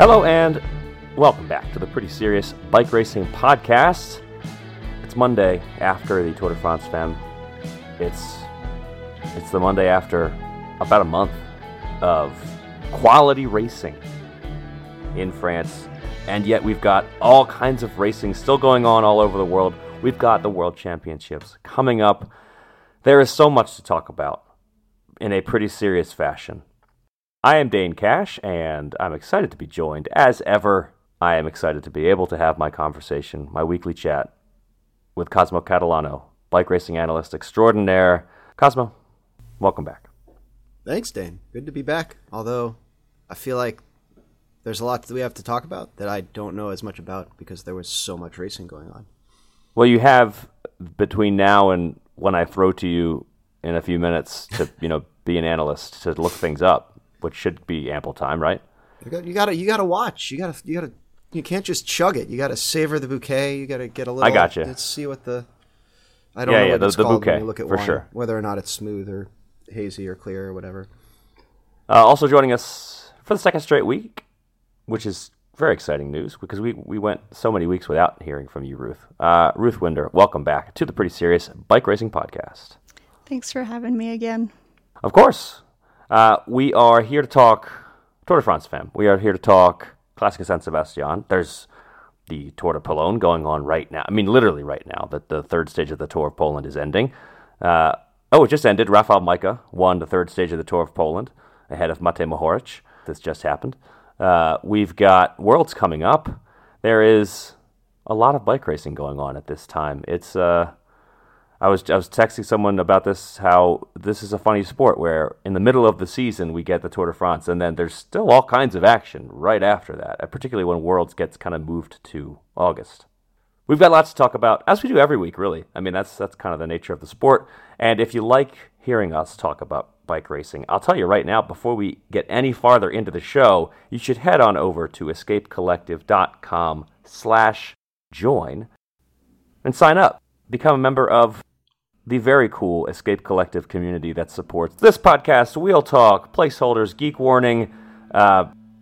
Hello and welcome back to the Pretty Serious Bike Racing Podcast. It's Monday after the Tour de France Femmes. It's the Monday after about a month of quality racing in France. And yet we've got all kinds of racing still going on all over the world. We've got the World Championships coming up. There is so much to talk about in a pretty serious fashion. I am Dane Cash, and I'm excited to be joined, as ever. I am excited to be able to have my conversation, my weekly chat, with Cosmo Catalano, bike racing analyst extraordinaire. Cosmo, welcome back. Thanks, Dane. Good to be back, although I feel like there's a lot that we have to talk about that I don't know as much about because there was so much racing going on. Well, you have, between now and when I throw to you in a few minutes to be an analyst, to look things up, which should be ample time, right? You gotta watch. You can't just chug it. You gotta savor the bouquet. You gotta get a little. I got you. Let's see what the. I don't know what it's called when you look at wine, sure, whether or not it's smooth or hazy or clear or whatever. Also joining us for the second straight week, which is very exciting news because we went so many weeks without hearing from you, Ruth. Ruth Winder, welcome back to the Pretty Serious Bike Racing Podcast. Thanks for having me again. Of course. We are here to talk Tour de France Femmes. We are here to talk Clásica San Sebastián. There's the Tour de Pologne going on right now. I mean, literally right now. The third stage of the Tour of Poland is ending. It just ended. Rafał Majka won the third stage of the Tour of Poland ahead of Matej Mohoric. This just happened. We've got Worlds coming up. There is a lot of bike racing going on at this time. It's I was texting someone about this, how this is a funny sport where in the middle of the season we get the Tour de France, and then there's still all kinds of action right after that, particularly when Worlds gets kind of moved to August. We've got lots to talk about, as we do every week, really. I mean, that's kind of the nature of the sport. And if you like hearing us talk about bike racing, I'll tell you right now, before we get any farther into the show, you should head on over to escapecollective.com/join and sign up. Become a member of the very cool Escape Collective community that supports this podcast, Wheel Talk, Placeholders, Geek Warning.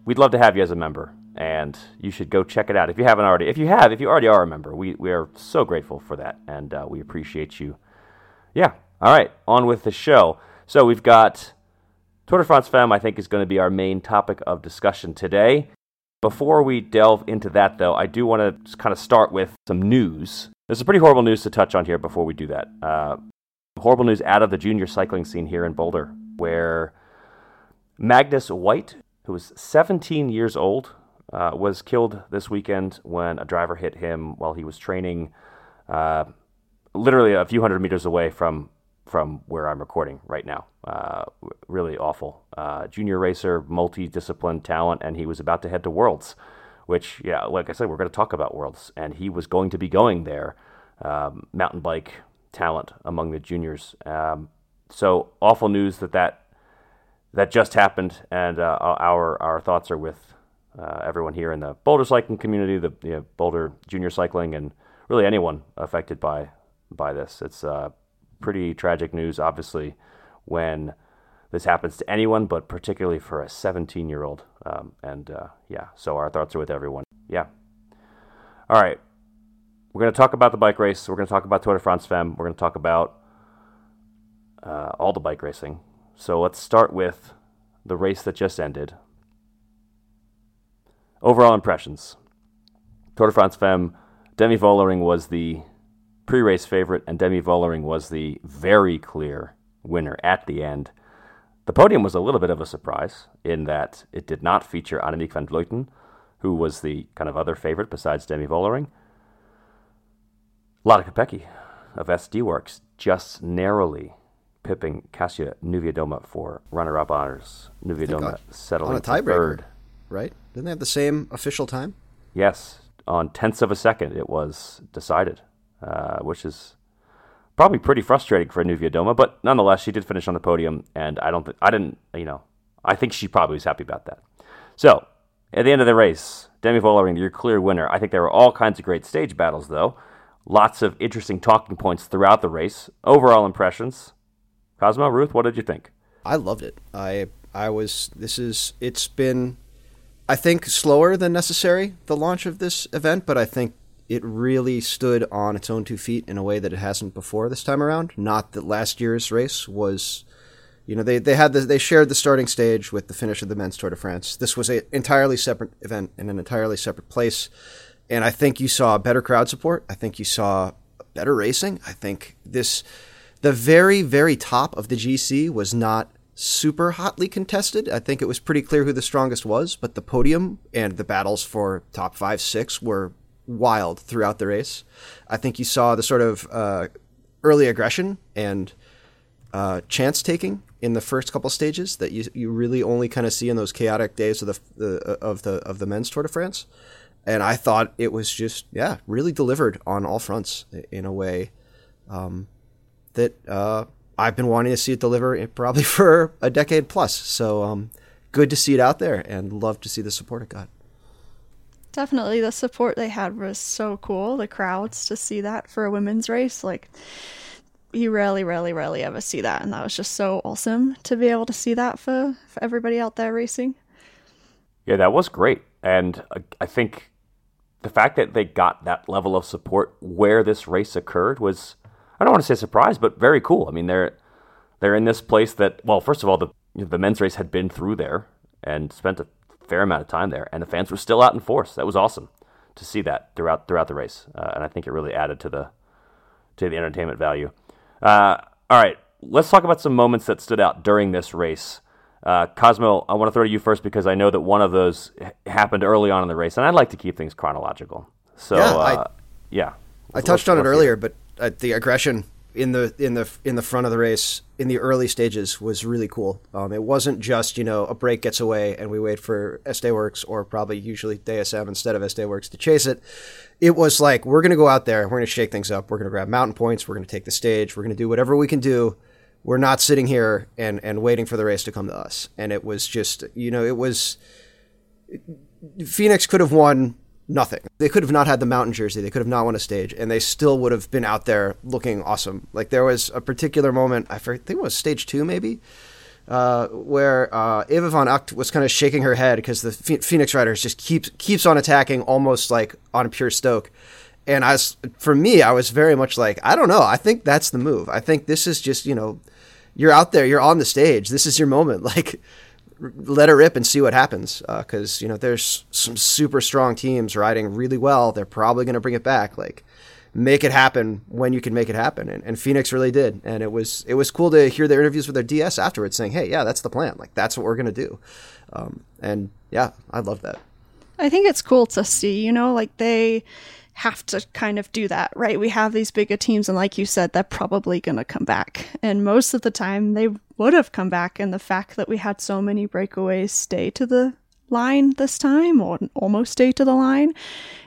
We'd love to have you as a member, and you should go check it out if you haven't already. If you already are a member, we are so grateful for that, and we appreciate you. Yeah, all right, on with the show. So we've got Tour de France Femmes, I think, is going to be our main topic of discussion today. Before we delve into that, though, I do want to kind of start with some news. There's some pretty horrible news to touch on here before we do that. Horrible news out of the junior cycling scene here in Boulder, where Magnus White, who was 17 years old, was killed this weekend when a driver hit him while he was training, literally a few hundred meters away from where I'm recording right now. Really awful. Junior racer, multi-disciplined talent, and he was about to head to Worlds, which, yeah, like I said, we're going to talk about Worlds, and he was going to be going there. Mountain bike talent among the juniors. So awful news that just happened, and our thoughts are with everyone here in the Boulder cycling community, the Boulder Junior Cycling, and really anyone affected by this. It's pretty tragic news, obviously, when this happens to anyone, but particularly for a 17-year-old. So our thoughts are with everyone. Yeah. All right. We're going to talk about the bike race. We're going to talk about Tour de France Femmes. We're going to talk about all the bike racing. So let's start with the race that just ended. Overall impressions. Tour de France Femmes, Demi Vollering was the pre-race favorite, and Demi Vollering was the very clear winner at the end. The podium was a little bit of a surprise in that it did not feature Annemiek van Vleuten, who was the kind of other favorite besides Demi Vollering. Lotte Kopecky of SD Worx just narrowly pipping Kasia Niewiadoma for runner-up honors. Niewiadoma settling on a tiebreaker, third. Right? Didn't they have the same official time? Yes. On tenths of a second, it was decided, which is probably pretty frustrating for Niewiadoma, but nonetheless, she did finish on the podium, and I think she probably was happy about that. So, at the end of the race, Demi Vollering, your clear winner. I think there were all kinds of great stage battles, though. Lots of interesting talking points throughout the race. Overall impressions. Cosmo, Ruth, what did you think? I loved it. I was, this is, it's been I think slower than necessary, the launch of this event, but I think it really stood on its own two feet in a way that it hasn't before this time around. Not that last year's race was, you know, they shared the starting stage with the finish of the men's Tour de France. This was an entirely separate event in an entirely separate place. And I think you saw better crowd support. I think you saw better racing. I think the very, very top of the GC was not super hotly contested. I think it was pretty clear who the strongest was, but the podium and the battles for top 5, 6 were wild throughout the race. I think you saw the sort of early aggression and chance taking in the first couple stages that you really only kind of see in those chaotic days of the men's Tour de France. And I thought it was just really delivered on all fronts in a way that I've been wanting to see it deliver probably for a decade plus. So good to see it out there and love to see the support it got. Definitely. The support they had was so cool. The crowds, to see that for a women's race, like you rarely ever see that. And that was just so awesome to be able to see that for everybody out there racing. Yeah, that was great. And I think the fact that they got that level of support where this race occurred was, I don't want to say surprise, but very cool. I mean, they're in this place that, well, first of all, the men's race had been through there and spent a fair amount of time there, and the fans were still out in force. That was awesome to see that throughout the race, and I think it really added to the entertainment value. All right, let's talk about some moments that stood out during this race. Cosmo, I want to throw to you first because I know that one of those happened early on in the race, and I'd like to keep things chronological. So I touched on it earlier, but the aggression in the front of the race in the early stages was really cool. It wasn't just, a break gets away and we wait for SD Worx or probably usually DSM instead of SD Worx to chase it. It was like, we're going to go out there, we're going to shake things up, we're going to grab mountain points, we're going to take the stage, we're going to do whatever we can do. We're not sitting here and waiting for the race to come to us. And it was just, Fenix could have won nothing. They could have not had the mountain jersey. They could have not won a stage, and they still would have been out there looking awesome. Like, there was a particular moment, I think it was stage 2 maybe, where Eva von Ucht was kind of shaking her head because the Fenix riders just keeps on attacking, almost like on pure stoke. And I was very much like, I don't know. I think that's the move. I think this is just, you're out there, you're on the stage. This is your moment. Like, let it rip and see what happens. Because, there's some super strong teams riding really well. They're probably going to bring it back. Like, make it happen when you can make it happen. And Fenix really did. And it was cool to hear their interviews with their DS afterwards saying, hey, yeah, that's the plan. Like, that's what we're going to do. I love that. I think it's cool to see, like, they have to kind of do that, right? We have these bigger teams, and like you said, they're probably going to come back. And most of the time, they would have come back. And the fact that we had so many breakaways stay to the line this time, or almost stay to the line,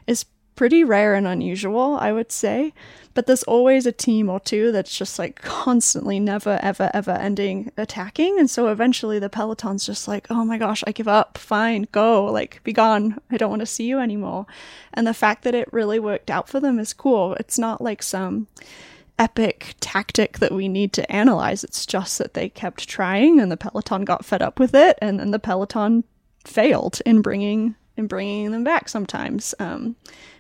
is pretty rare and unusual, I would say. But there's always a team or two that's just like constantly never, ever, ever ending attacking. And so eventually the peloton's just like, oh my gosh, I give up. Fine, go, like, be gone. I don't want to see you anymore. And the fact that it really worked out for them is cool. It's not like some epic tactic that we need to analyze. It's just that they kept trying, and the peloton got fed up with it. And then the peloton failed in bringing them back sometimes.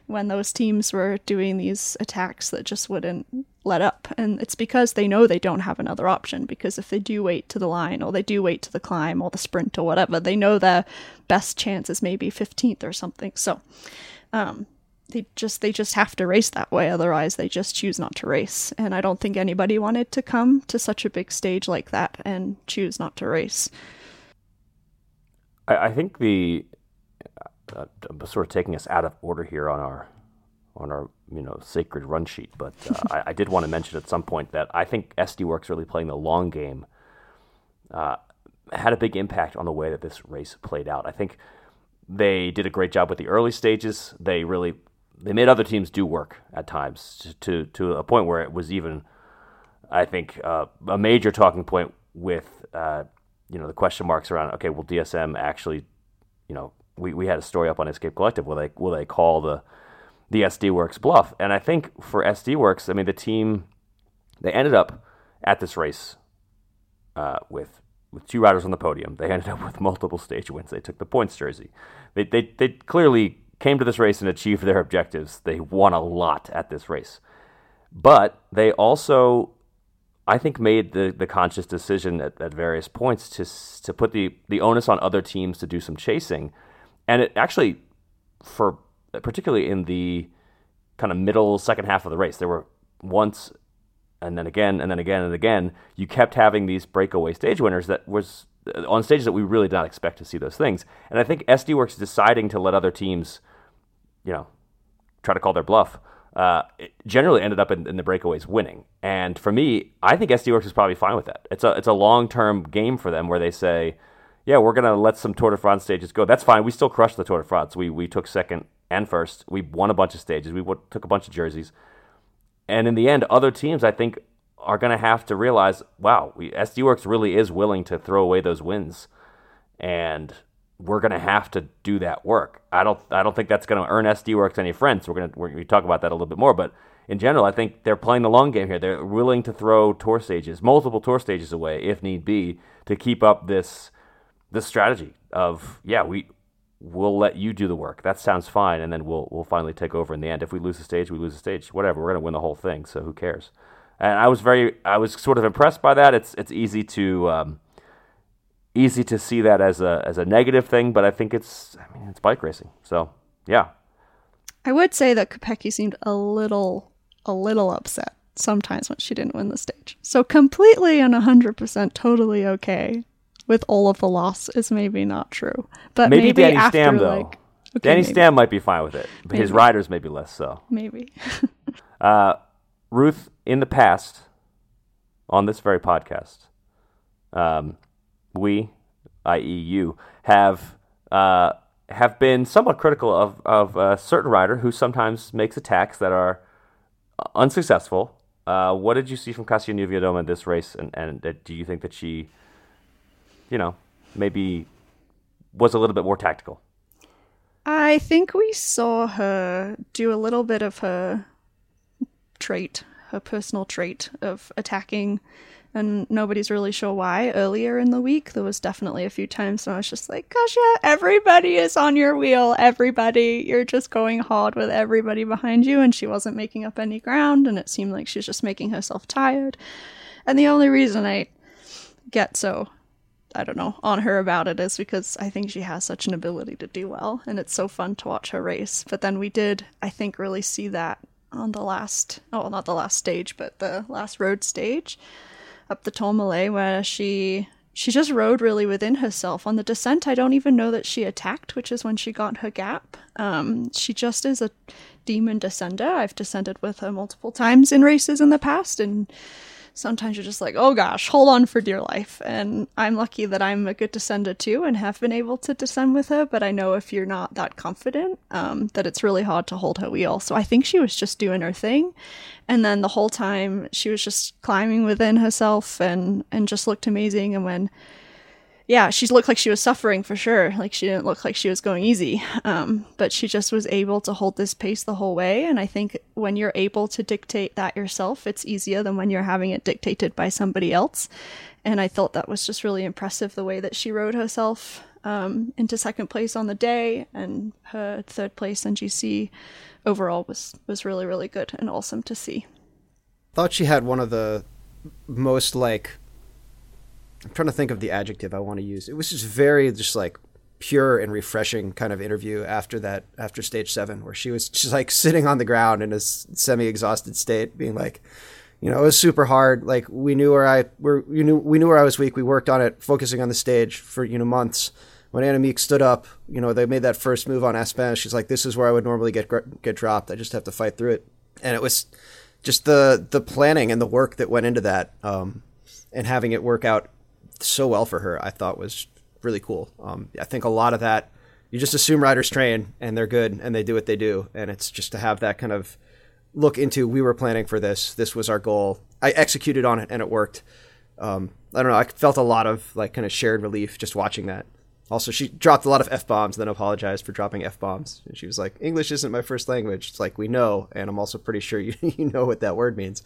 When those teams were doing these attacks that just wouldn't let up. And it's because they know they don't have another option, because if they do wait to the line, or they do wait to the climb or the sprint or whatever, they know their best chance is maybe 15th or something. So they just have to race that way. Otherwise, they just choose not to race. And I don't think anybody wanted to come to such a big stage like that and choose not to race. I think sort of taking us out of order here on our sacred run sheet, but I did want to mention at some point that I think SD Worx really playing the long game had a big impact on the way that this race played out. I think they did a great job with the early stages. They made other teams do work at times to a point where it was even, I think, a major talking point with the question marks around, okay, will DSM actually, We had a story up on Escape Collective. Will they call the SD Worx bluff? And I think for SD Worx, I mean, the team, they ended up at this race with with two riders on the podium. They ended up with multiple stage wins. They took the points jersey. They clearly came to this race and achieved their objectives. They won a lot at this race. But they also, I think, made the conscious decision at various points to put the onus on other teams to do some chasing. And it actually, for particularly in the kind of middle second half of the race, there were once and then again and then again and again, you kept having these breakaway stage winners that was on stages that we really did not expect to see those things. And I think SD Worx deciding to let other teams, you know, try to call their bluff, it generally ended up in the breakaways winning. And for me, I think SD Worx is probably fine with that. It's a long-term game for them where they say, yeah, we're going to let some Tour de France stages go. That's fine. We still crushed the Tour de France. We took second and first. We won a bunch of stages. We took a bunch of jerseys. And in the end, other teams, I think, are going to have to realize, wow, SD Worx really is willing to throw away those wins. And we're going to have to do that work. I don't think that's going to earn SD Worx any friends. We're going to talk about that a little bit more. But in general, I think they're playing the long game here. They're willing to throw tour stages, multiple tour stages away, if need be, to keep up this strategy of, yeah, we'll let you do the work. That sounds fine, and then we'll finally take over in the end. If we lose the stage, we lose the stage. Whatever, we're going to win the whole thing, so who cares? And I was sort of impressed by that. It's easy to see that as a negative thing, but I think it's bike racing. So yeah, I would say that Kopecky seemed a little upset sometimes when she didn't win the stage. So completely and 100% totally okay with all of the loss is maybe not true, but maybe Danny after, Stam though. Like, okay, Danny Stam might be fine with it, but maybe his riders may be less so. Maybe. Ruth, in the past, on this very podcast, we, i.e. you, have been somewhat critical of a certain rider who sometimes makes attacks that are unsuccessful. What did you see from Kasia Niewiadoma in this race, and do you think that she, you know, maybe was a little bit more tactical? I think we saw her do a little bit of her trait, her personal trait of attacking, and nobody's really sure why. Earlier in the week, there was definitely a few times when I was just like, Kasia, everybody is on your wheel, everybody. You're just going hard with everybody behind you, and she wasn't making up any ground, and it seemed like she was just making herself tired. And the only reason I get so, I don't know, on her about it is because I think she has such an ability to do well, and it's so fun to watch her race. But then we did, I think, really see that on the last, oh, not the last stage, but the last road stage up the Tourmalet, where she just rode really within herself. On the descent, I don't even know that she attacked, which is when she got her gap. She just is a demon descender. I've descended with her multiple times in races in the past, and sometimes you're just like, oh gosh, hold on for dear life. And I'm lucky that I'm a good descender too and have been able to descend with her. But I know if you're not that confident, that it's really hard to hold her wheel. So I think she was just doing her thing. And then the whole time she was just climbing within herself and just looked amazing. And when, yeah, she looked like she was suffering for sure. Like she didn't look like she was going easy. But she just was able to hold this pace the whole way. And I think when you're able to dictate that yourself, it's easier than when you're having it dictated by somebody else. And I thought that was just really impressive, the way that she rode herself into second place on the day, and her third place in GC overall was really, really good and awesome to see. I thought she had one of the most, like, I'm trying to think of the adjective I want to use. It was just very like pure and refreshing kind of interview after stage 7, where she was just like sitting on the ground in a semi-exhausted state being like, you know, it was super hard. Like we knew where I was weak. We worked on it, focusing on the stage for, you know, months. When Annemiek stood up, you know, they made that first move on Aspen. She's like, this is where I would normally get dropped. I just have to fight through it. And it was just the planning and the work that went into that, and having it work out so well for her, I thought was really cool. I think a lot of that, you just assume riders train and they're good and they do what they do, and it's just to have that kind of look into, we were planning for this, this was our goal, I executed on it and it worked. I don't know, I felt a lot of like kind of shared relief just watching that. Also, she dropped a lot of F-bombs and then apologized for dropping F-bombs, and she was like, English isn't my first language. It's like, we know, and I'm also pretty sure you know what that word means.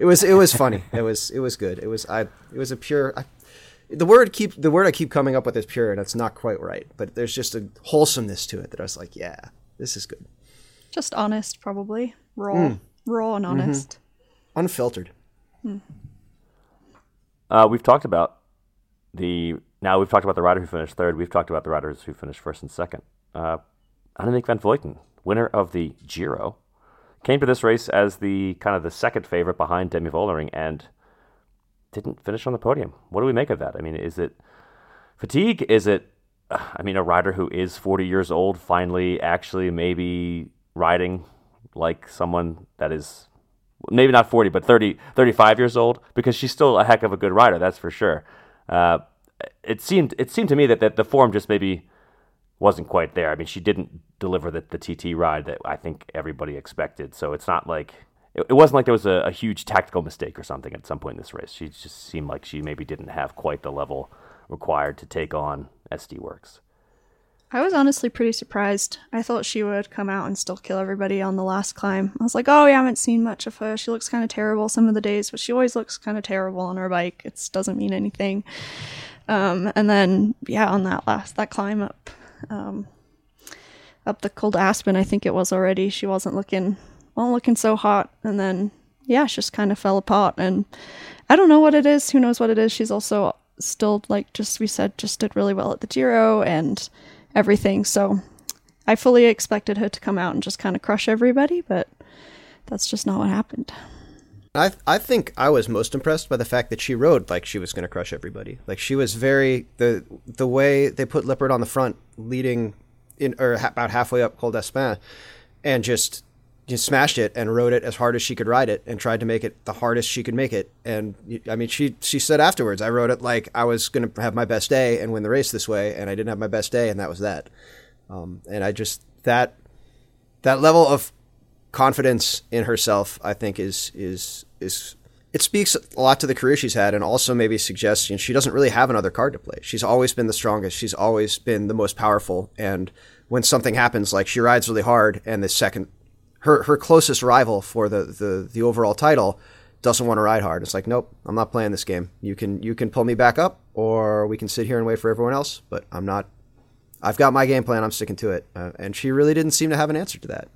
It was funny. It was good. It was a pure, The word I keep coming up with is pure, and it's not quite right, but there's just a wholesomeness to it that I was like, yeah, this is good. Just honest, probably. Raw and honest. Mm-hmm. Unfiltered. Mm. We've talked about the rider who finished third. We've talked about the riders who finished first and second. Annemiek van Vleuten, winner of the Giro, came to this race as the second favorite behind Demi Vollering and didn't finish on the podium. What do we make of that? I mean, is it fatigue? Is it, a rider who is 40 years old finally actually maybe riding like someone that is maybe not 40, but 30, 35 years old? Because she's still a heck of a good rider, that's for sure. It seemed to me that the form just maybe wasn't quite there. I mean, she didn't deliver the TT ride that I think everybody expected. So it's not like it wasn't like there was a huge tactical mistake or something at some point in this race. She just seemed like she maybe didn't have quite the level required to take on SD Worx. I was honestly pretty surprised. I thought she would come out and still kill everybody on the last climb. I was like, oh, we haven't seen much of her. She looks kind of terrible some of the days, but she always looks kind of terrible on her bike. It doesn't mean anything. And then, on that climb up the cold Aspen, I think it was already, she wasn't looking so hot. And then, she just kind of fell apart. And I don't know what it is. Who knows what it is? She's also still, just did really well at the Giro and everything. So I fully expected her to come out and just kind of crush everybody, but that's just not what happened. I think I was most impressed by the fact that she rode like she was going to crush everybody. Like she was the way they put Lippert on the front leading in or about halfway up Col d'Aspin and just smashed it and rode it as hard as she could ride it and tried to make it the hardest she could make it. And I mean, she said afterwards, I rode it like I was going to have my best day and win the race this way. And I didn't have my best day. And that was that. And I just, that level of confidence in herself, I think is it speaks a lot to the career she's had, and also maybe suggests, she doesn't really have another card to play. She's always been the strongest. She's always been the most powerful. And when something happens, like she rides really hard and the second, her closest rival for the overall title doesn't want to ride hard. It's like, nope, I'm not playing this game. You can pull me back up, or we can sit here and wait for everyone else, but I'm not. I've got my game plan. I'm sticking to it. And she really didn't seem to have an answer to that.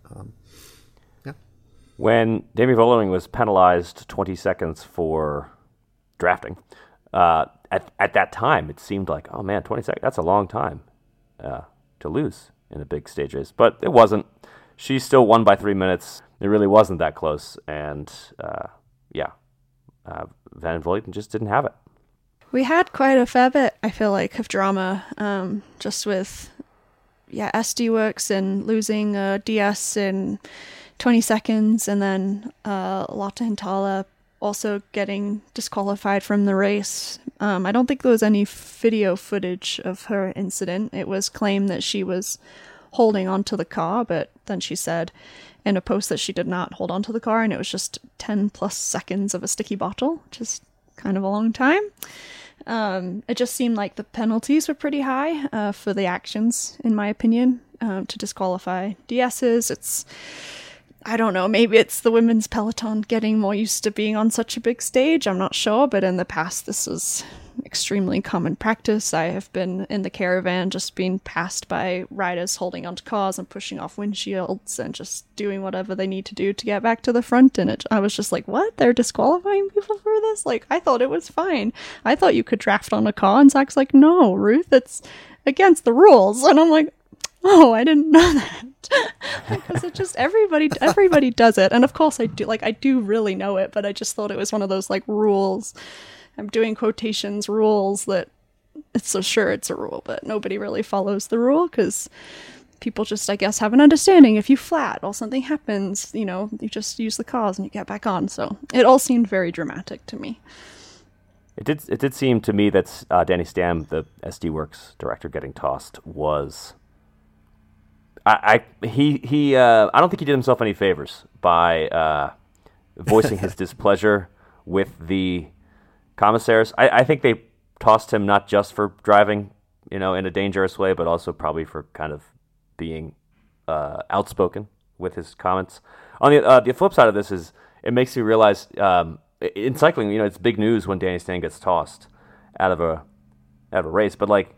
When Demi Vollering was penalized 20 seconds for drafting, at that time, it seemed like, oh man, 20 seconds, that's a long time to lose in a big stage race, but it wasn't. She still won by 3 minutes. It really wasn't that close. And, Van Vleuten just didn't have it. We had quite a fair bit, I feel like, of drama just with, SD Worx and losing DS in 20 seconds. And then Lotta Henttala also getting disqualified from the race. I don't think there was any video footage of her incident. It was claimed that she was holding onto the car, but then she said in a post that she did not hold onto the car, and it was just 10 plus seconds of a sticky bottle, which is kind of a long time. It just seemed like the penalties were pretty high for the actions, in my opinion, to disqualify DSs. It's, I don't know, maybe it's the women's peloton getting more used to being on such a big stage. I'm not sure, but in the past, this was extremely common practice. I have been in the caravan just being passed by riders holding onto cars and pushing off windshields and just doing whatever they need to do to get back to the front. And I was just like, what? They're disqualifying people for this? Like, I thought it was fine. I thought you could draft on a car. And Zach's like, no, Ruth, it's against the rules. And I'm like, oh, I didn't know that. Because it just, everybody does it. And of course I do, I do really know it, but I just thought it was one of those rules. I'm doing quotations, rules that it's so sure it's a rule, but nobody really follows the rule because people just, I guess, have an understanding. If you flat or something happens, you just use the cars and you get back on. So it all seemed very dramatic to me. It did seem to me that Danny Stam, the SD Worx director getting tossed, was... I don't think he did himself any favors by voicing his displeasure with the commissaires. I think they tossed him not just for driving, in a dangerous way, but also probably for kind of being outspoken with his comments. On the flip side of this is it makes you realize in cycling, it's big news when Danny Stam gets tossed out of a out of a race, but like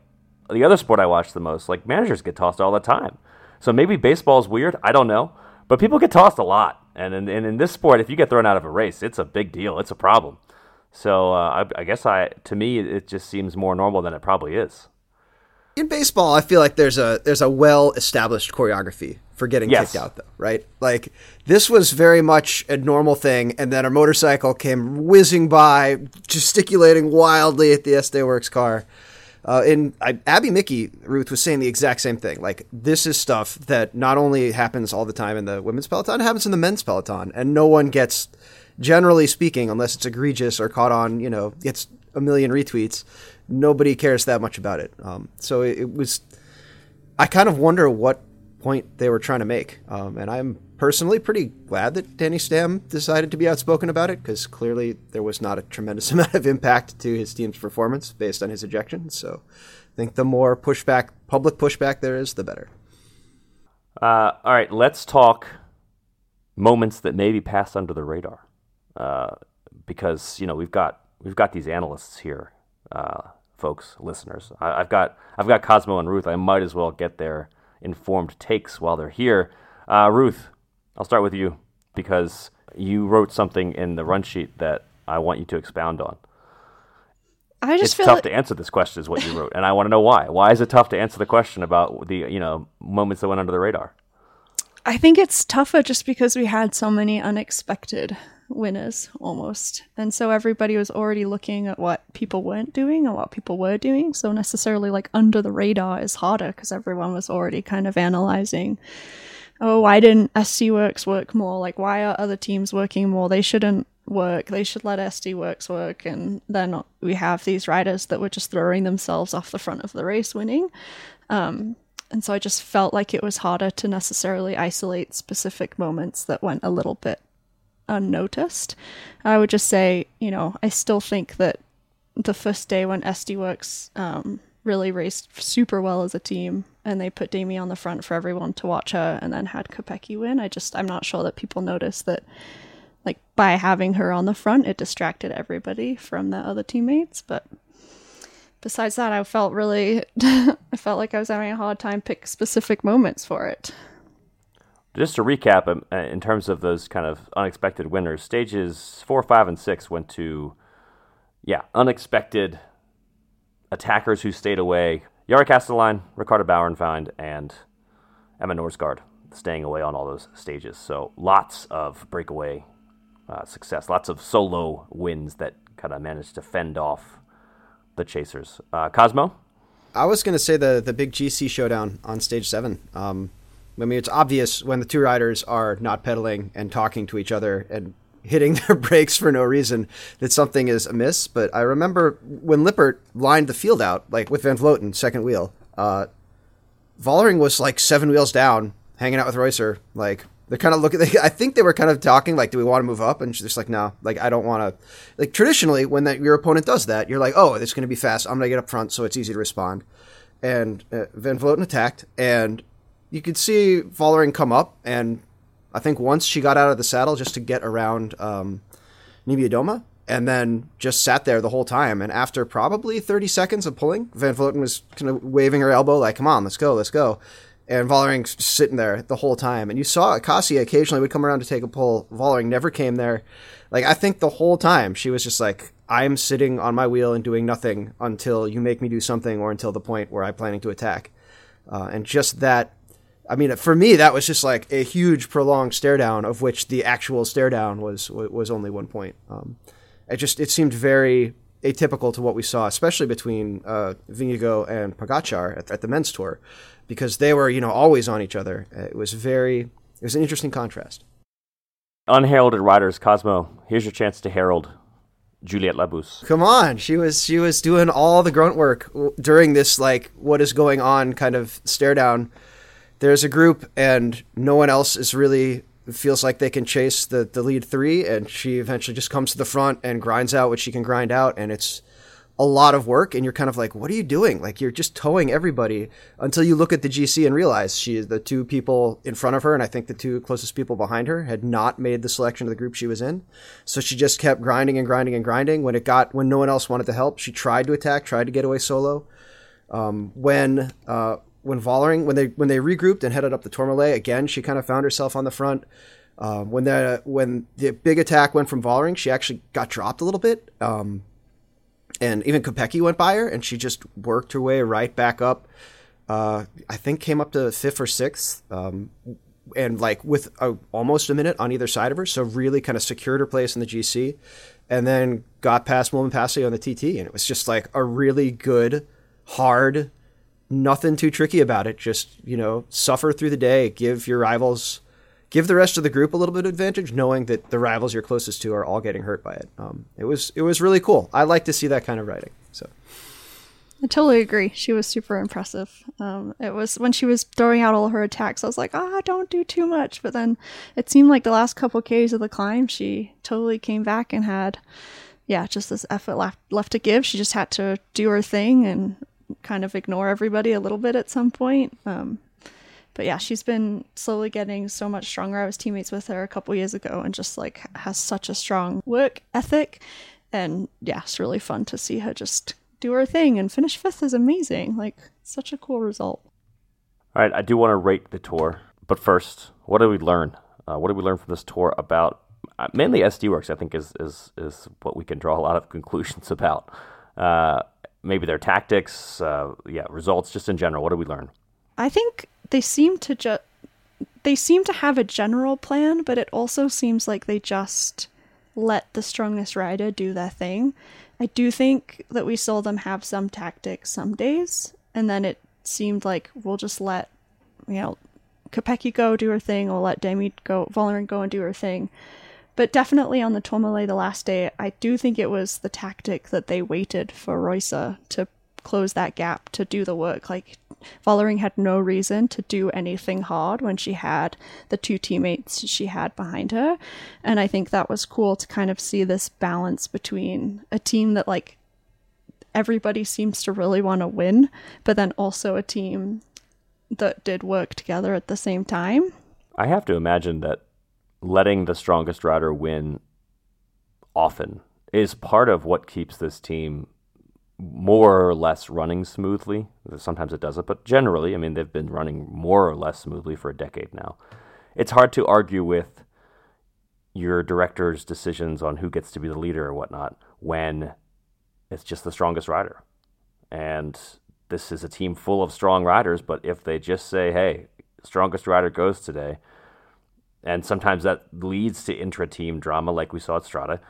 the other sport I watch the most, like managers get tossed all the time. So maybe baseball's weird, I don't know, but people get tossed a lot. And in this sport, if you get thrown out of a race, it's a big deal. It's a problem. So I guess to me, it just seems more normal than it probably is. In baseball, I feel like there's a well-established choreography for getting kicked out, though, right? Like, this was very much a normal thing, and then a motorcycle came whizzing by, gesticulating wildly at the SD Worx car. Abby Mickey, Ruth, was saying the exact same thing. Like, this is stuff that not only happens all the time in the women's peloton, it happens in the men's peloton, and no one gets, generally speaking, unless it's egregious or caught on, you know, gets a million retweets, nobody cares that much about it. So it was, I kind of wonder what point they were trying to make. And I'm personally pretty glad that Danny Stam decided to be outspoken about it, because clearly there was not a tremendous amount of impact to his team's performance based on his ejection. So I think the more pushback, public pushback there is, the better. All right, let's talk moments that maybe passed under the radar. Because, you know, we've got these analysts here. Folks, listeners, I've got Cosmo and Ruth. I might as well get their informed takes while they're here. Ruth, I'll start with you because you wrote something in the run sheet that I want you to expound on. It's tough to answer this question, is what you wrote, and I want to know why. Why is it tough to answer the question about the moments that went under the radar? I think it's tougher just because we had so many unexpected winners almost, and so everybody was already looking at what people weren't doing and what people were doing, so necessarily like under the radar is harder because everyone was already kind of analyzing, oh, why didn't SD Worx work more, like why are other teams working more, they shouldn't work, they should let SD Worx work, and then we have these riders that were just throwing themselves off the front of the race winning, and so I just felt like it was harder to necessarily isolate specific moments that went a little bit unnoticed. I would just say, I still think that the first day when SD Worx really raced super well as a team and they put Demi on the front for everyone to watch her and then had Kopecky win, I'm not sure that people noticed that, like, by having her on the front, it distracted everybody from their other teammates. But besides that, I felt like I was having a hard time pick specific moments for it. Just to recap, in terms of those kind of unexpected winners, stages 4, 5, and 6 went to, unexpected attackers who stayed away. Jari Castellan, Ricarda Bauernfeind, and Emma Norsgaard staying away on all those stages. So lots of breakaway success, lots of solo wins that kind of managed to fend off the chasers. Cosmo? I was going to say the big GC showdown on stage 7. I mean, it's obvious when the two riders are not pedaling and talking to each other and hitting their brakes for no reason that something is amiss. But I remember when Lippert lined the field out, like with Van Vleuten, second wheel, Vollering was like 7 wheels down, hanging out with Reusser. Like, they're kind of looking, I think they were kind of talking, like, do we want to move up? And she's just like, no, like, I don't want to. Like, traditionally, when your opponent does that, you're like, oh, it's going to be fast. I'm going to get up front, so it's easy to respond. And Van Vleuten attacked, and you could see Vollering come up, and I think once she got out of the saddle just to get around Niewiadoma, and then just sat there the whole time. And after probably 30 seconds of pulling, Van Vleuten was kind of waving her elbow like, come on, let's go, let's go. And Vollering's sitting there the whole time. And you saw Kasia occasionally would come around to take a pull. Vollering never came there. Like, I think the whole time she was just like, I'm sitting on my wheel and doing nothing until you make me do something or until the point where I'm planning to attack. And just that, I mean, for me, that was just like a huge prolonged stare down, of which the actual stare down was only 1 point. It seemed very atypical to what we saw, especially between Vingegaard and Pogacar at the men's tour, because they were, always on each other. It was an interesting contrast. Unheralded riders, Cosmo, here's your chance to herald Juliette Labousse. Come on. She was doing all the grunt work during this, like, what is going on kind of stare down. There's a group and no one else is really feels like they can chase the lead three, and she eventually just comes to the front and grinds out what she can grind out, and it's a lot of work, and you're kind of like, what are you doing? Like, you're just towing everybody, until you look at the GC and realize the two people in front of her, and I think the two closest people behind her, had not made the selection of the group she was in. So she just kept grinding and grinding and grinding. When no one else wanted to help, she tried to attack, tried to get away solo. When Vollering, when they regrouped and headed up the Tourmalet again, she kind of found herself on the front. When the big attack went from Vollering, she actually got dropped a little bit. And even Kopecky went by her, and she just worked her way right back up. I think came up to 5th or 6th, and like with almost a minute on either side of her. So really kind of secured her place in the GC, and then got past Molinpasi on the TT. And it was just like a really good, hard, nothing too tricky about it. Just, suffer through the day, give the rest of the group a little bit of advantage, knowing that the rivals you're closest to are all getting hurt by it. It was really cool. I like to see that kind of riding. So I totally agree. She was super impressive. It was when she was throwing out all her attacks, I was like, don't do too much. But then it seemed like the last couple of Ks of the climb, she totally came back and had, just this effort left to give. She just had to do her thing and kind of ignore everybody a little bit at some point. But yeah, she's been slowly getting so much stronger. I was teammates with her a couple years ago and just like has such a strong work ethic. And yeah, it's really fun to see her just do her thing and finish 5th is amazing. Like, such a cool result. All right, I do want to rate the tour. But first, what did we learn? What did we learn from this tour about mainly SD Worx, I think is what we can draw a lot of conclusions about. Maybe their tactics, results, just in general. What did we learn? I think they seem to have a general plan, but it also seems like they just let the strongest rider do their thing. I do think that we saw them have some tactics some days, and then it seemed like we'll just let Kopecky go do her thing, or let Vollering go and do her thing. But definitely on the Tourmalet the last day, I do think it was the tactic that they waited for Reuser to close that gap to do the work. Like, Vollering had no reason to do anything hard when she had the two teammates she had behind her. And I think that was cool to kind of see this balance between a team that, like, everybody seems to really want to win, but then also a team that did work together at the same time. I have to imagine that letting the strongest rider win often is part of what keeps this team more or less running smoothly. Sometimes it doesn't, but generally, they've been running more or less smoothly for a decade now. It's hard to argue with your director's decisions on who gets to be the leader or whatnot when it's just the strongest rider. And this is a team full of strong riders, but if they just say, hey, strongest rider goes today, and sometimes that leads to intra-team drama like we saw at Strada.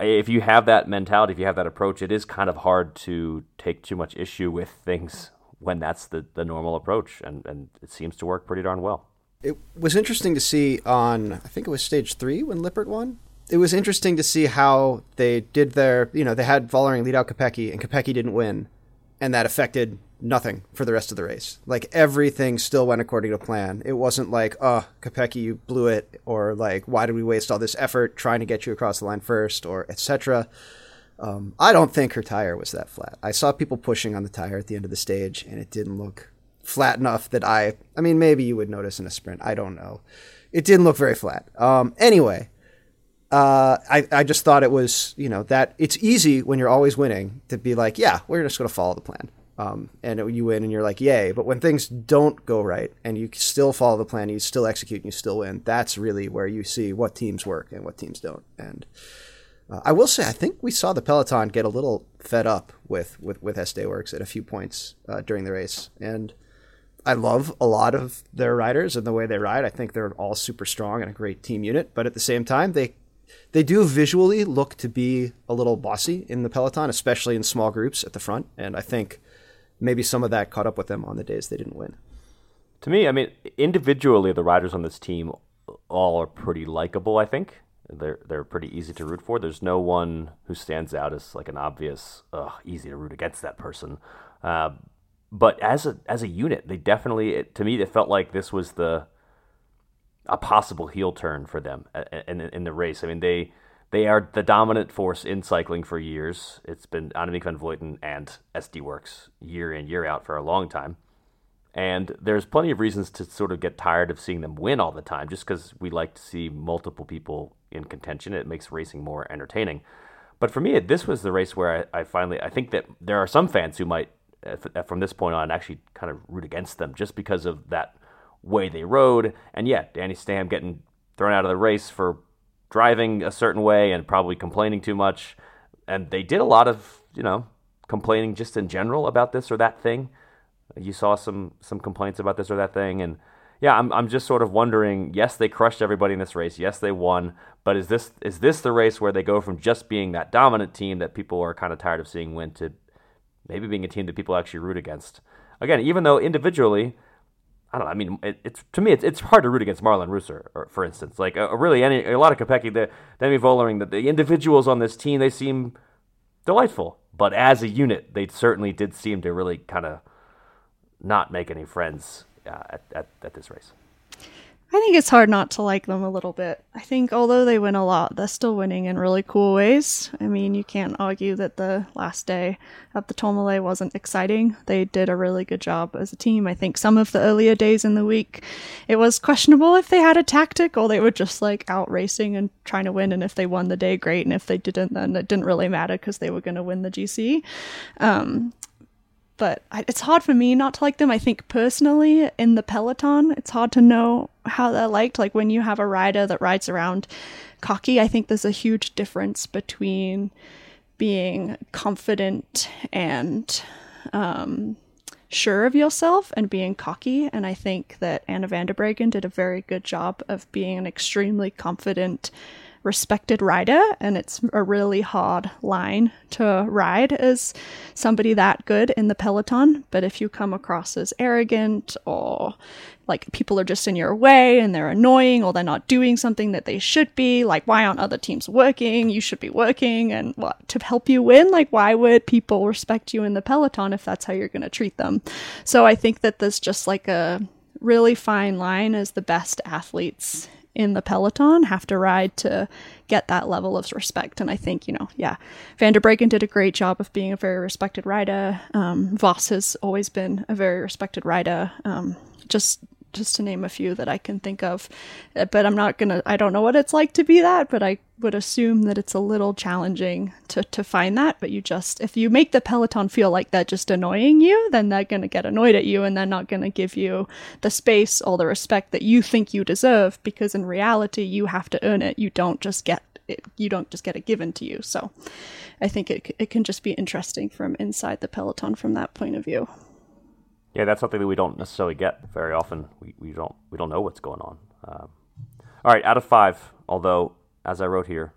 If you have that mentality, if you have that approach, it is kind of hard to take too much issue with things when that's the normal approach, and it seems to work pretty darn well. It was interesting to see on, I think it was stage 3 when Lippert won. It was interesting to see how they did their, they had Vollering lead out Kopecky, and Kopecky didn't win, and that affected nothing for the rest of the race. Like, everything still went according to plan. It wasn't like, Kopecky, you blew it, or like, why did we waste all this effort trying to get you across the line first, or etc. I don't think her tire was that flat. I saw people pushing on the tire at the end of the stage, and it didn't look flat enough that I mean, maybe you would notice in a sprint. I don't know. It didn't look very flat. I just thought it was, that it's easy when you're always winning to be like, yeah, we're just going to follow the plan. You win and you're like, yay. But when things don't go right and you still follow the plan, you still execute and you still win, that's really where you see what teams work and what teams don't. And I will say, I think we saw the Peloton get a little fed up with SD Worx at a few points during the race. And I love a lot of their riders and the way they ride. I think they're all super strong and a great team unit. But at the same time, they do visually look to be a little bossy in the Peloton, especially in small groups at the front. And I think maybe some of that caught up with them on the days they didn't win. To me, individually, the riders on this team all are pretty likable, I think. They're pretty easy to root for. There's no one who stands out as like an obvious, easy to root against that person. But as a unit, they definitely, it felt like this was a possible heel turn for them in the race. I mean, they... They are the dominant force in cycling for years. It's been Annemiek van Vleuten and SD Worx year in, year out for a long time. And there's plenty of reasons to sort of get tired of seeing them win all the time, just because we like to see multiple people in contention. It makes racing more entertaining. But for me, this was the race where I think that there are some fans who might, from this point on, actually kind of root against them just because of that way they rode. And yeah, Danny Stam getting thrown out of the race for driving a certain way and probably complaining too much. And they did a lot of, complaining just in general about this or that thing. You saw some complaints about this or that thing, and yeah, I'm just sort of wondering. Yes, they crushed everybody in this race. Yes, they won. But is this the race where they go from just being that dominant team that people are kind of tired of seeing win to maybe being a team that people actually root against? Again, even though individually, I don't know. I mean, it's hard to root against Marlon Rousser, for instance. Like a lot of Kopecky, the Demi Vollering, the individuals on this team, they seem delightful. But as a unit, they certainly did seem to really kind of not make any friends at this race. I think it's hard not to like them a little bit. I think although they win a lot, they're still winning in really cool ways. I mean, you can't argue that the last day at the Tourmalet wasn't exciting. They did a really good job as a team. I think some of the earlier days in the week, it was questionable if they had a tactic or they were just like out racing and trying to win. And if they won the day, great. And if they didn't, then it didn't really matter because they were going to win the GC. But it's hard for me not to like them. I think personally in the peloton, it's hard to know how they're liked. Like when you have a rider that rides around cocky, I think there's a huge difference between being confident and sure of yourself and being cocky. And I think that Anna van der Breggen did a very good job of being an extremely confident, respected rider, and it's a really hard line to ride as somebody that good in the peloton. But if you come across as arrogant or like people are just in your way and they're annoying or they're not doing something that they should be, like why aren't other teams working? You should be working and what to help you win. Like why would people respect you in the peloton if that's how you're going to treat them? So I think that there's just like a really fine line as the best athletes in the peloton have to ride to get that level of respect. And I think, van der Breggen did a great job of being a very respected rider. Voss has always been a very respected rider, just to name a few that I can think of. But I don't know what it's like to be that, but I would assume that it's a little challenging to find that. But if you make the peloton feel like they're just annoying you, then they're going to get annoyed at you and they're not going to give you the space or the respect that you think you deserve, because in reality, you have to earn it. You don't just get it. You don't just get it given to you. So I think it can just be interesting from inside the peloton from that point of view. Yeah, that's something that we don't necessarily get very often. We don't know what's going on. All right, out of 5. Although, as I wrote here,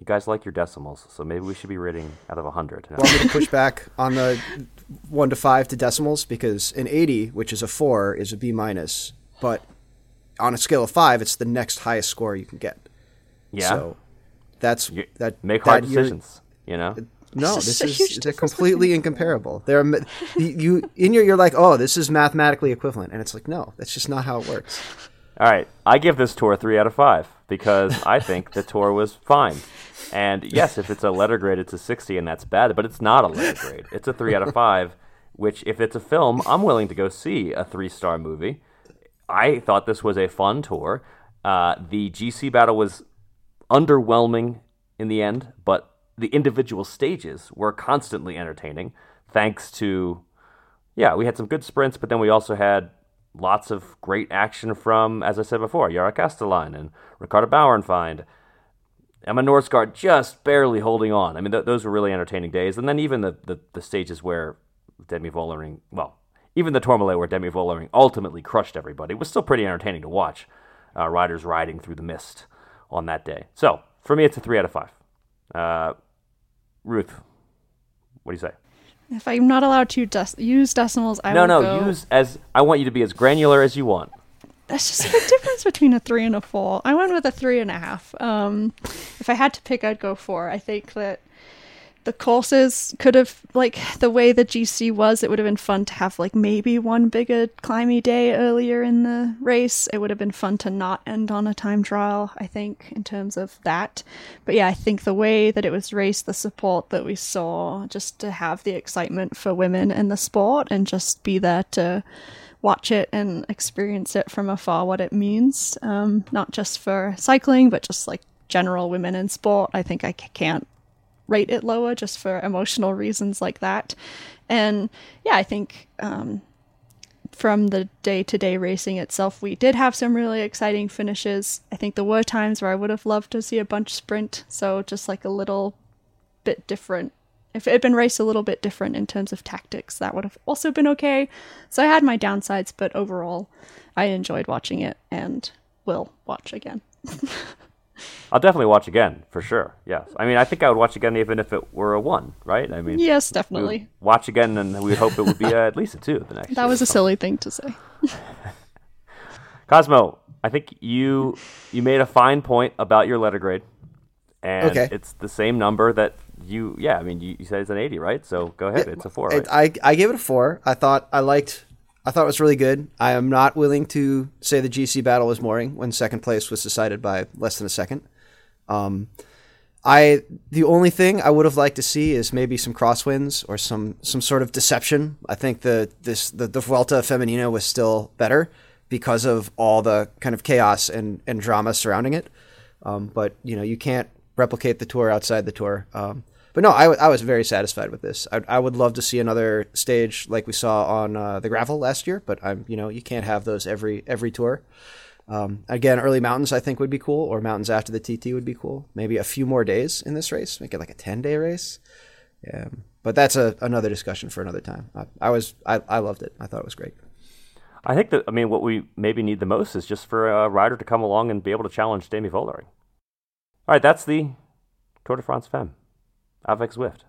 you guys like your decimals, so maybe we should be rating out of 100. Well, I'm going to push back on the 1 to 5 to decimals, because an 80, which is a 4, is a B-, but on a scale of 5, it's the next highest score you can get. Yeah. So that's that. Make hard decisions. No, this is they're completely incomparable. They're you're like, oh, this is mathematically equivalent, and it's like, no, that's just not how it works. All right, I give this tour 3 out of 5 because I think the tour was fine. And yes, if it's a letter grade, it's a 60, and that's bad. But it's not a letter grade; it's a 3 out of 5. Which, if it's a film, I'm willing to go see a 3-star movie. I thought this was a fun tour. The GC battle was underwhelming in the end, but the individual stages were constantly entertaining thanks to, we had some good sprints, but then we also had lots of great action from, as I said before, Yara Castellan and Ricarda Bauernfeind. Emma Norsgaard just barely holding on. I mean, those were really entertaining days. And then even the stages where Demi Vollering, even the Tourmalet where Demi Vollering ultimately crushed everybody, was still pretty entertaining to watch riders riding through the mist on that day. So for me, it's a 3 out of 5. Ruth, what do you say? If I'm not allowed to use decimals, I want you to be as granular as you want. That's just the difference between a 3 and a 4. I went with a 3.5. If I had to pick, I'd go 4. I think that the courses could have, like, the way the GC was, it would have been fun to have, like, maybe one bigger climby day earlier in the race. It would have been fun to not end on a time trial, I think, in terms of that. But yeah, I think the way that it was raced, the support that we saw, just to have the excitement for women in the sport and just be there to watch it and experience it from afar, what it means, not just for cycling, but just, like, general women in sport. I think I can't rate it lower just for emotional reasons like that. And yeah, I think from the day-to-day racing itself, we did have some really exciting finishes. I think there were times where I would have loved to see a bunch sprint, so just like a little bit different. If it had been raced a little bit different in terms of tactics, that would have also been okay. So I had my downsides, but overall I enjoyed watching it and will watch again. I'll definitely watch again, for sure. Yes. I mean, I think I would watch again even if it were a one, right? I mean, yes, definitely. Watch again, and we would hope it would be at least a two the next That year. Was a silly thing to say. Cosmo, I think you made a fine point about your letter grade. And okay. It's the same number that you said it's an 80, right? So go ahead. It's a 4, right? I gave it a 4. I thought it was really good. I am not willing to say the GC battle was boring when second place was decided by less than a second. The only thing I would have liked to see is maybe some crosswinds or some sort of deception. I think the Vuelta Femenina was still better because of all the kind of chaos and drama surrounding it. But you can't replicate the tour outside the tour. But no, I was very satisfied with this. I would love to see another stage like we saw on the gravel last year, but you can't have those every tour. Again, early mountains I think would be cool, or mountains after the TT would be cool. Maybe a few more days in this race, make it like a 10-day race. Yeah, but that's another discussion for another time. I loved it. I thought it was great. I think that what we maybe need the most is just for a rider to come along and be able to challenge Demi Vollering. All right, that's the Tour de France Femmes. Avec Zwift.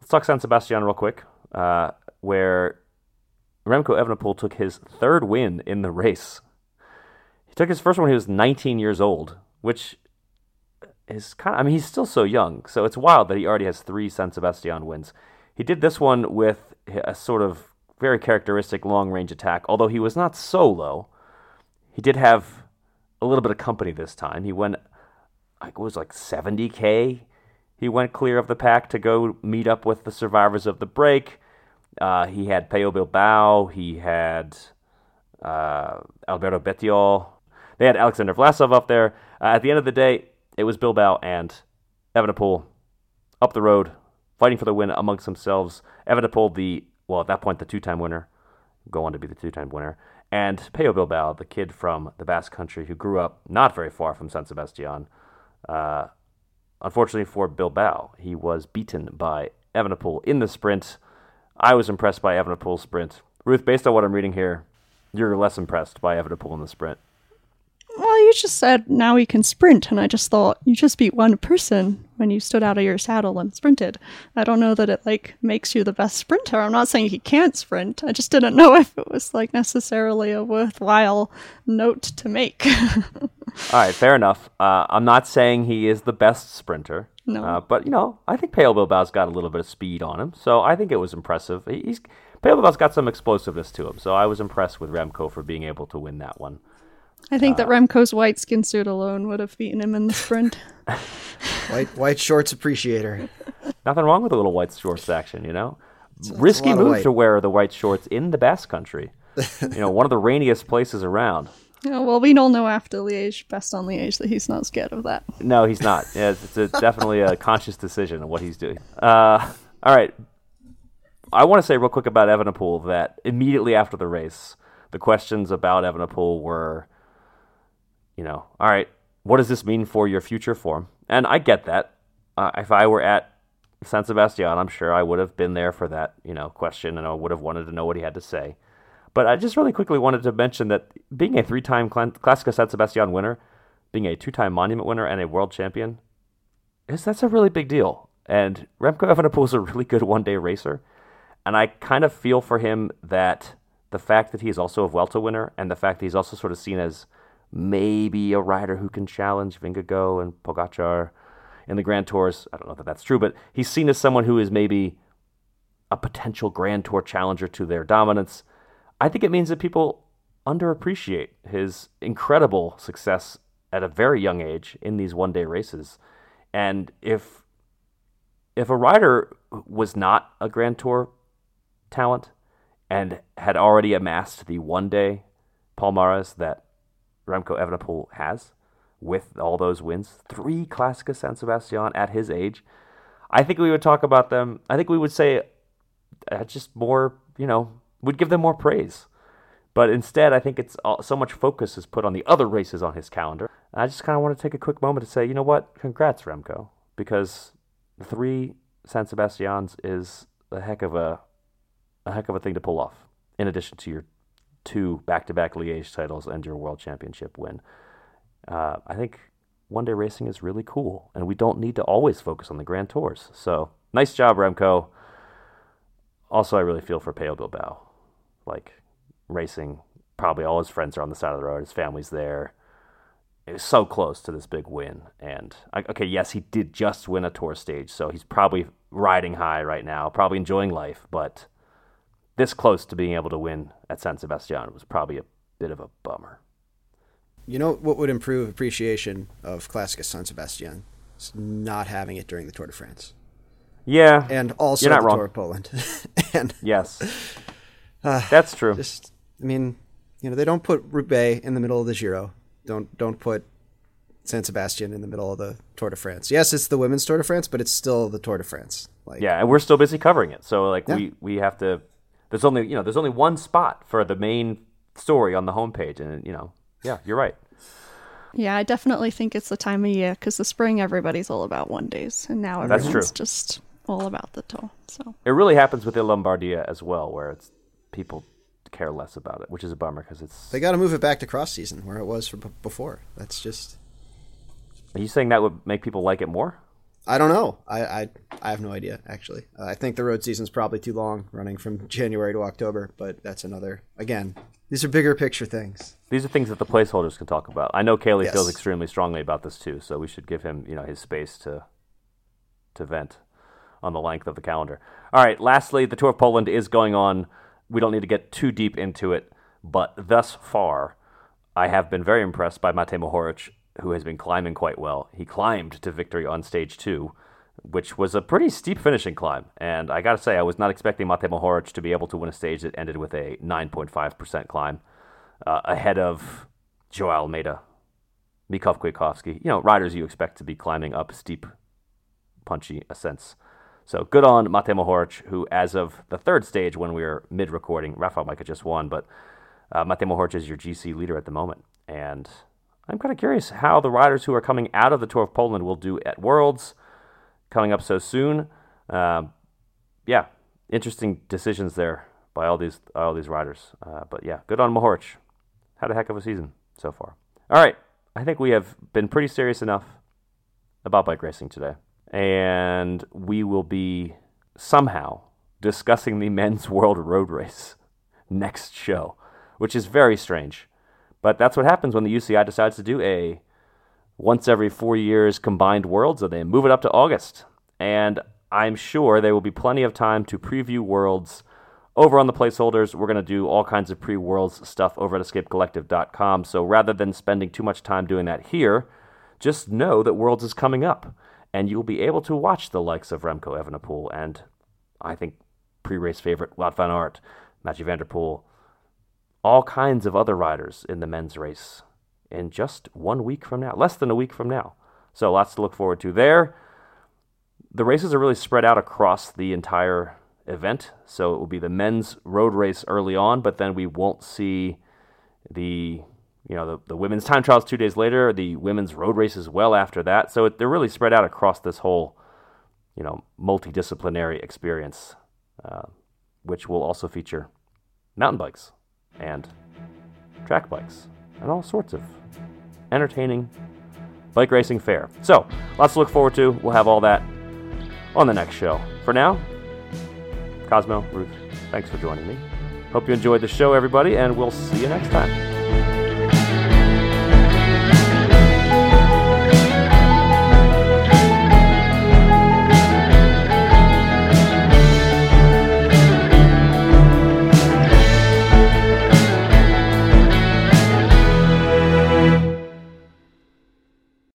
Let's talk San Sebastián real quick, where Remco Evenepoel took his third win in the race. He took his first one when he was 19 years old, which is kind of, he's still so young, so it's wild that he already has 3 San Sebastián wins. He did this one with a sort of very characteristic long-range attack, although he was not solo. He did have a little bit of company this time. He went, 70K. He went clear of the pack to go meet up with the survivors of the break. He had Peio Bilbao. He had Alberto Bettiol. They had Alexander Vlasov up there. At the end of the day, it was Bilbao and Evenepoel up the road, fighting for the win amongst themselves. Evenepoel, at that point, the two-time winner, go on to be the two-time winner. And Peio Bilbao, the kid from the Basque Country who grew up not very far from San Sebastián, unfortunately for Bilbao, he was beaten by Evenepoel in the sprint. I was impressed by Evenepoel's sprint. Ruth, based on what I'm reading here, you're less impressed by Evenepoel in the sprint. Well, you just said now he can sprint, and I just thought you just beat one person when you stood out of your saddle and sprinted. I don't know that it makes you the best sprinter. I'm not saying he can't sprint. I just didn't know if it was necessarily a worthwhile note to make. All right, fair enough. I'm not saying he is the best sprinter. No. But, I think Peio Bilbao's got a little bit of speed on him, so I think it was impressive. Peio Bilbao's got some explosiveness to him, so I was impressed with Remco for being able to win that one. I think that Remco's white skin suit alone would have beaten him in the sprint. White shorts appreciator. Nothing wrong with a little white shorts action, Risky move to wear the white shorts in the Basque Country. One of the rainiest places around. Yeah, well, we all know after Liège, best on Liège, that he's not scared of that. No, he's not. Yeah, it's definitely a conscious decision of what he's doing. All right. I want to say real quick about Evenepoel that immediately after the race, the questions about Evenepoel were, all right, what does this mean for your future form? And I get that. If I were at San Sebastián, I'm sure I would have been there for that, question, and I would have wanted to know what he had to say. But I just really quickly wanted to mention that being a 3-time Clásica San Sebastián winner, being a 2-time Monument winner and a world champion, that's a really big deal. And Remco Evenepoel is a really good one-day racer. And I kind of feel for him that the fact that he's also a Vuelta winner and the fact that he's also sort of seen as maybe a rider who can challenge Vingegaard and Pogacar in the Grand Tours. I don't know that that's true, but he's seen as someone who is maybe a potential Grand Tour challenger to their dominance. I think it means that people underappreciate his incredible success at a very young age in these one-day races. And if a rider was not a Grand Tour talent and had already amassed the one-day palmarès that Remco Evenepoel has, with all those wins, 3 Clásica San Sebastián at his age, I think we would talk about them. I think we would say just more, we'd give them more praise. But instead, I think it's so much focus is put on the other races on his calendar. I just kind of want to take a quick moment to say, you know what? Congrats, Remco, because 3 San Sebastiáns is a heck of a thing to pull off, in addition to your 2 back-to-back Liège titles and your World Championship win. I think one-day racing is really cool, and we don't need to always focus on the Grand Tours. So, nice job, Remco. Also, I really feel for Peio Bilbao. Racing, probably all his friends are on the side of the road, his family's there. It was so close to this big win. And, yes, he did just win a Tour stage, so he's probably riding high right now, probably enjoying life, but this close to being able to win at San Sebastián was probably a bit of a bummer. You know what would improve appreciation of Clásica San Sebastián? It's not having it during the Tour de France. Yeah. And also the Tour of Poland. And yes. That's true. They don't put Roubaix in the middle of the Giro. Don't put San Sebastián in the middle of the Tour de France. Yes, it's the women's Tour de France, but it's still the Tour de France. And we're still busy covering it. So we have to. There's only one spot for the main story on the homepage, and yeah, you're right. Yeah, I definitely think it's the time of year, because the spring everybody's all about one days, and now everyone's just all about the tour. So it really happens with the Lombardia as well, where it's people care less about it, which is a bummer because they got to move it back to cross season where it was before. That's just. Are you saying that would make people like it more? I don't know. I have no idea, actually. I think the road season's probably too long, running from January to October, but that's another. Again, these are bigger picture things. These are things that the placeholders can talk about. I know Kaylee feels extremely strongly about this too, so we should give him, his space to vent on the length of the calendar. All right, lastly, the Tour of Poland is going on. We don't need to get too deep into it, but thus far, I have been very impressed by Matej Mohoric, who has been climbing quite well. He climbed to victory on stage 2, which was a pretty steep finishing climb. And I got to say, I was not expecting Matej Mohoric to be able to win a stage that ended with a 9.5% climb ahead of João Almeida, Mikov Kwiatkowski, riders you expect to be climbing up steep, punchy ascents. So good on Matej Mohoric, who as of the 3rd stage when we were mid-recording, Rafał Majka just won, but Matej Mohoric is your GC leader at the moment. And I'm kind of curious how the riders who are coming out of the Tour of Poland will do at Worlds coming up so soon. Interesting decisions there by all these riders. Good on Mohoric. Had a heck of a season so far. All right, I think we have been pretty serious enough about bike racing today, and we will be somehow discussing the men's world road race next show, which is very strange. But that's what happens when the UCI decides to do a once every 4 years combined Worlds, so they move it up to August. And I'm sure there will be plenty of time to preview Worlds over on the placeholders. We're going to do all kinds of pre-Worlds stuff over at escapecollective.com. So rather than spending too much time doing that here, just know that Worlds is coming up, and you'll be able to watch the likes of Remco Evenepoel and, I think, pre-race favorite Wout van Aert, Mathieu van der Poel, all kinds of other riders in the men's race in just less than a week from now. So lots to look forward to there. The races are really spread out across the entire event, so it will be the men's road race early on, but then we won't see the women's time trials 2 days later, the women's road races well after that. So they're really spread out across this whole, multidisciplinary experience, which will also feature mountain bikes and track bikes and all sorts of entertaining bike racing fare. So lots to look forward to. We'll have all that on the next show. For now, Cosmo, Ruth, thanks for joining me. Hope you enjoyed the show, everybody, and we'll see you next time.